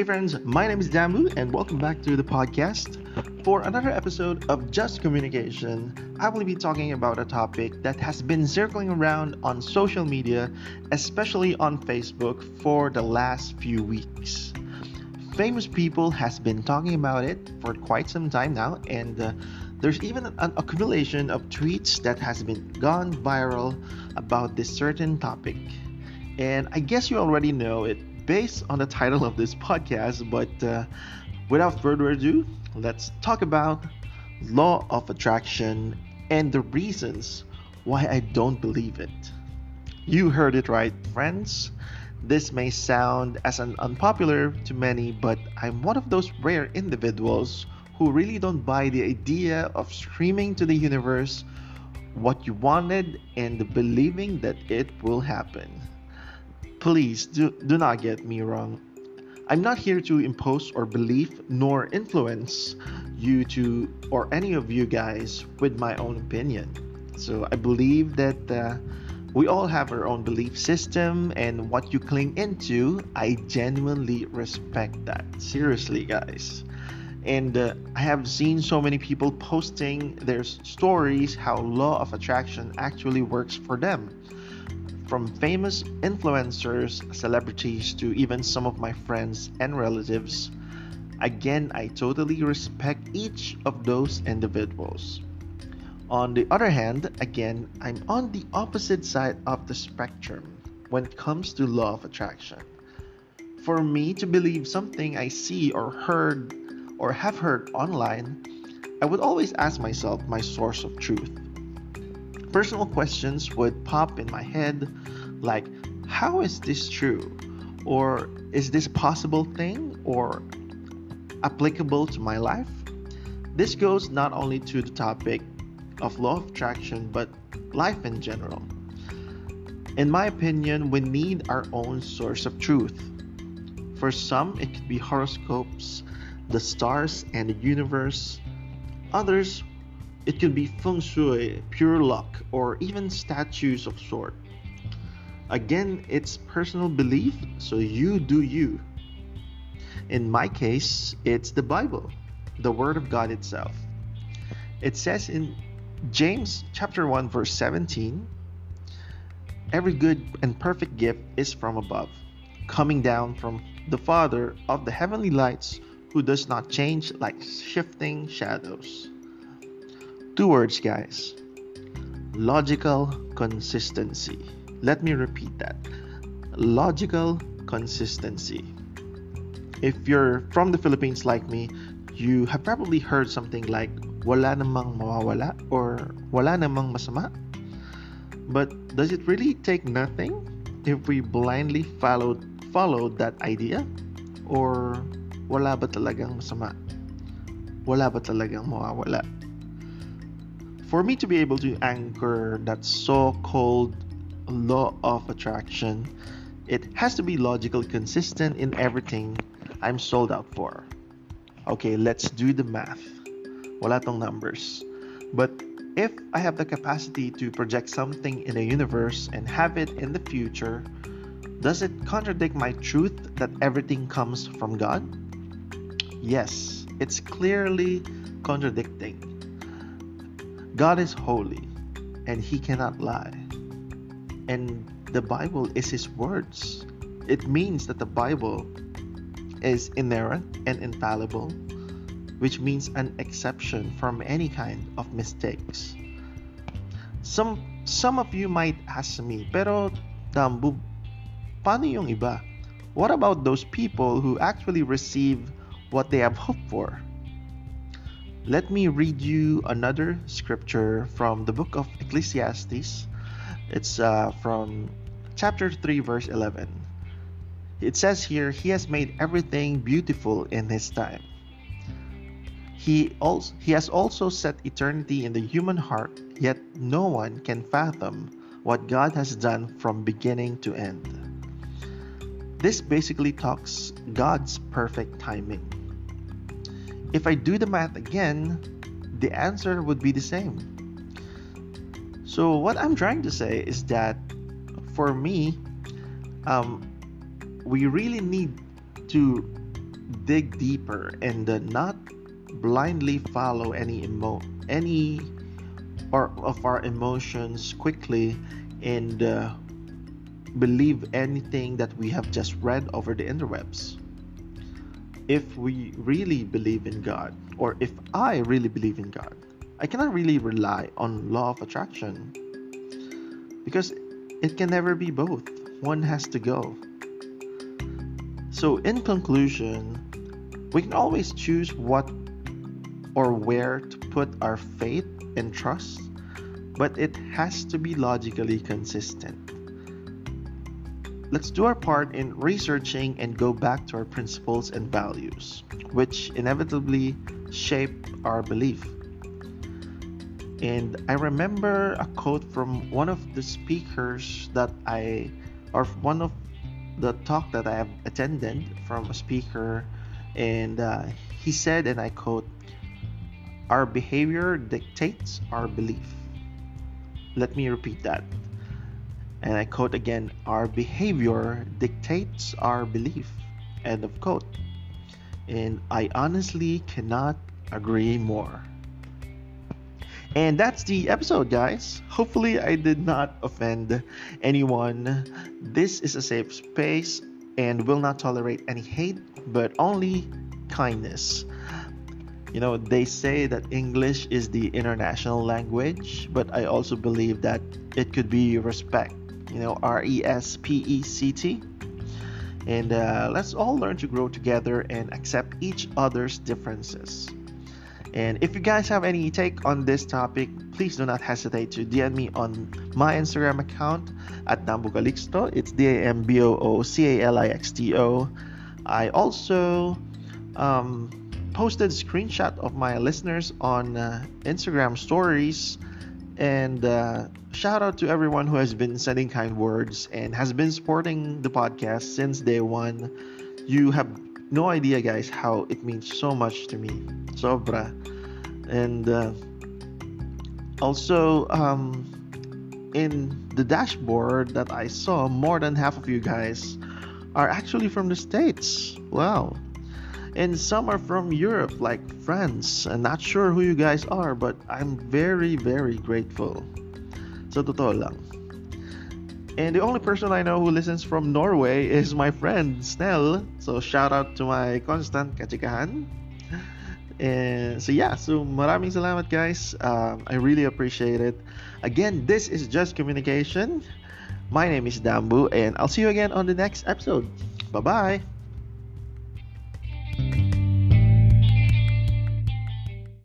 Hey friends, my name is Dambu and welcome back to the podcast. For another episode of Just Communication, I will be talking about a topic that has been circling around on social media, especially on Facebook, for the last few weeks. Famous people has been talking about it for quite some time now, and there's even an accumulation of tweets that has been gone viral about this certain topic. And I guess you already know it based on the title of this podcast, but without further ado, let's talk about Law of Attraction and the reasons why I don't believe it. You heard it right, friends. This may sound as an unpopular to many, but I'm one of those rare individuals who really don't buy the idea of screaming to the universe what you wanted and believing that it will happen. Please do not get me wrong. I'm not here to impose or believe nor influence you to or any of you guys with my own opinion. So I believe that we all have our own belief system, and what you cling into, I genuinely respect that. Seriously, guys. And I have seen so many people posting their stories how Law of Attraction actually works for them. From famous influencers, celebrities, to even some of my friends and relatives. Again, I totally respect each of those individuals. On the other hand, again, I'm on the opposite side of the spectrum when it comes to Law of Attraction. For me to believe something I see or heard or have heard online, I would always ask myself my source of truth. Personal questions would pop in my head like, how is this true? Or is this possible thing or applicable to my life? This goes not only to the topic of Law of Attraction, but life in general. In my opinion, we need our own source of truth. For some, it could be horoscopes, the stars and the universe. Others, it could be feng shui, pure luck, or even statues of sort. Again, it's personal belief, so you do you. In my case, it's the Bible, the Word of God itself. It says in James chapter 1 verse 17, every good and perfect gift is from above, coming down from the Father of the heavenly lights, who does not change like shifting shadows. Two words, guys. Logical consistency. Let me repeat that. Logical consistency. If you're from the Philippines like me, you have probably heard something like wala namang mawawala or wala namang masama. But does it really take nothing if we blindly followed that idea? Or wala ba talagang masama? Wala ba talagang mawawala? For me to be able to anchor that so-called Law of Attraction, it has to be logical, consistent in everything I'm sold out for. Okay, let's do the math. Wala tong numbers. But if I have the capacity to project something in the universe and have it in the future, does it contradict my truth that everything comes from God? Yes, it's clearly contradicting. God is holy, and He cannot lie. And the Bible is His words. It means that the Bible is inerrant and infallible, which means an exception from any kind of mistakes. Some of you might ask me, pero Dambu, paano yung iba? What about those people who actually receive what they have hoped for? Let me read you another scripture from the book of Ecclesiastes. It's from chapter 3 verse 11. It says here, He has made everything beautiful in His time. He has also set eternity in the human heart, yet no one can fathom what God has done from beginning to end. This basically talks God's perfect timing. If I do the math again, the answer would be the same. So what I'm trying to say is that for me, we really need to dig deeper and not blindly follow any part of our emotions quickly and believe anything that we have just read over the interwebs. If we really believe in God, or if I really believe in God, I cannot really rely on law of attraction because it can never be both. One has to go. So in conclusion, we can always choose what or where to put our faith and trust, but it has to be logically consistent. Let's do our part in researching and go back to our principles and values, which inevitably shape our belief. And I remember a quote from one of the speakers one of the talk that I have attended from a speaker, and he said, and I quote, "Our behavior dictates our belief." Let me repeat that. And I quote again, "Our behavior dictates our belief." End of quote. And I honestly cannot agree more. And that's the episode, guys. Hopefully, I did not offend anyone. This is a safe space and will not tolerate any hate, but only kindness. You know, they say that English is the international language, but I also believe that it could be respect. You know, RESPECT. And let's all learn to grow together and accept each other's differences. And if you guys have any take on this topic, please do not hesitate to DM me on my Instagram account at Dambu Calixto. It's DAMBOOCALIXTO. I also posted a screenshot of my listeners on Instagram stories. And shout out to everyone who has been sending kind words and has been supporting the podcast since day one. You have no idea, guys, how it means so much to me. Sobra. And also, in the dashboard that I saw, more than half of you guys are actually from the States. Wow. And some are from Europe, like France. I'm not sure who you guys are, but I'm very, very grateful. So, totoo lang. And the only person I know who listens from Norway is my friend, Snell. So, shout out to my constant kachikahan. And so, yeah. So, maraming salamat, guys. I really appreciate it. Again, this is Just Communication. My name is Dambu, and I'll see you again on the next episode. Bye-bye.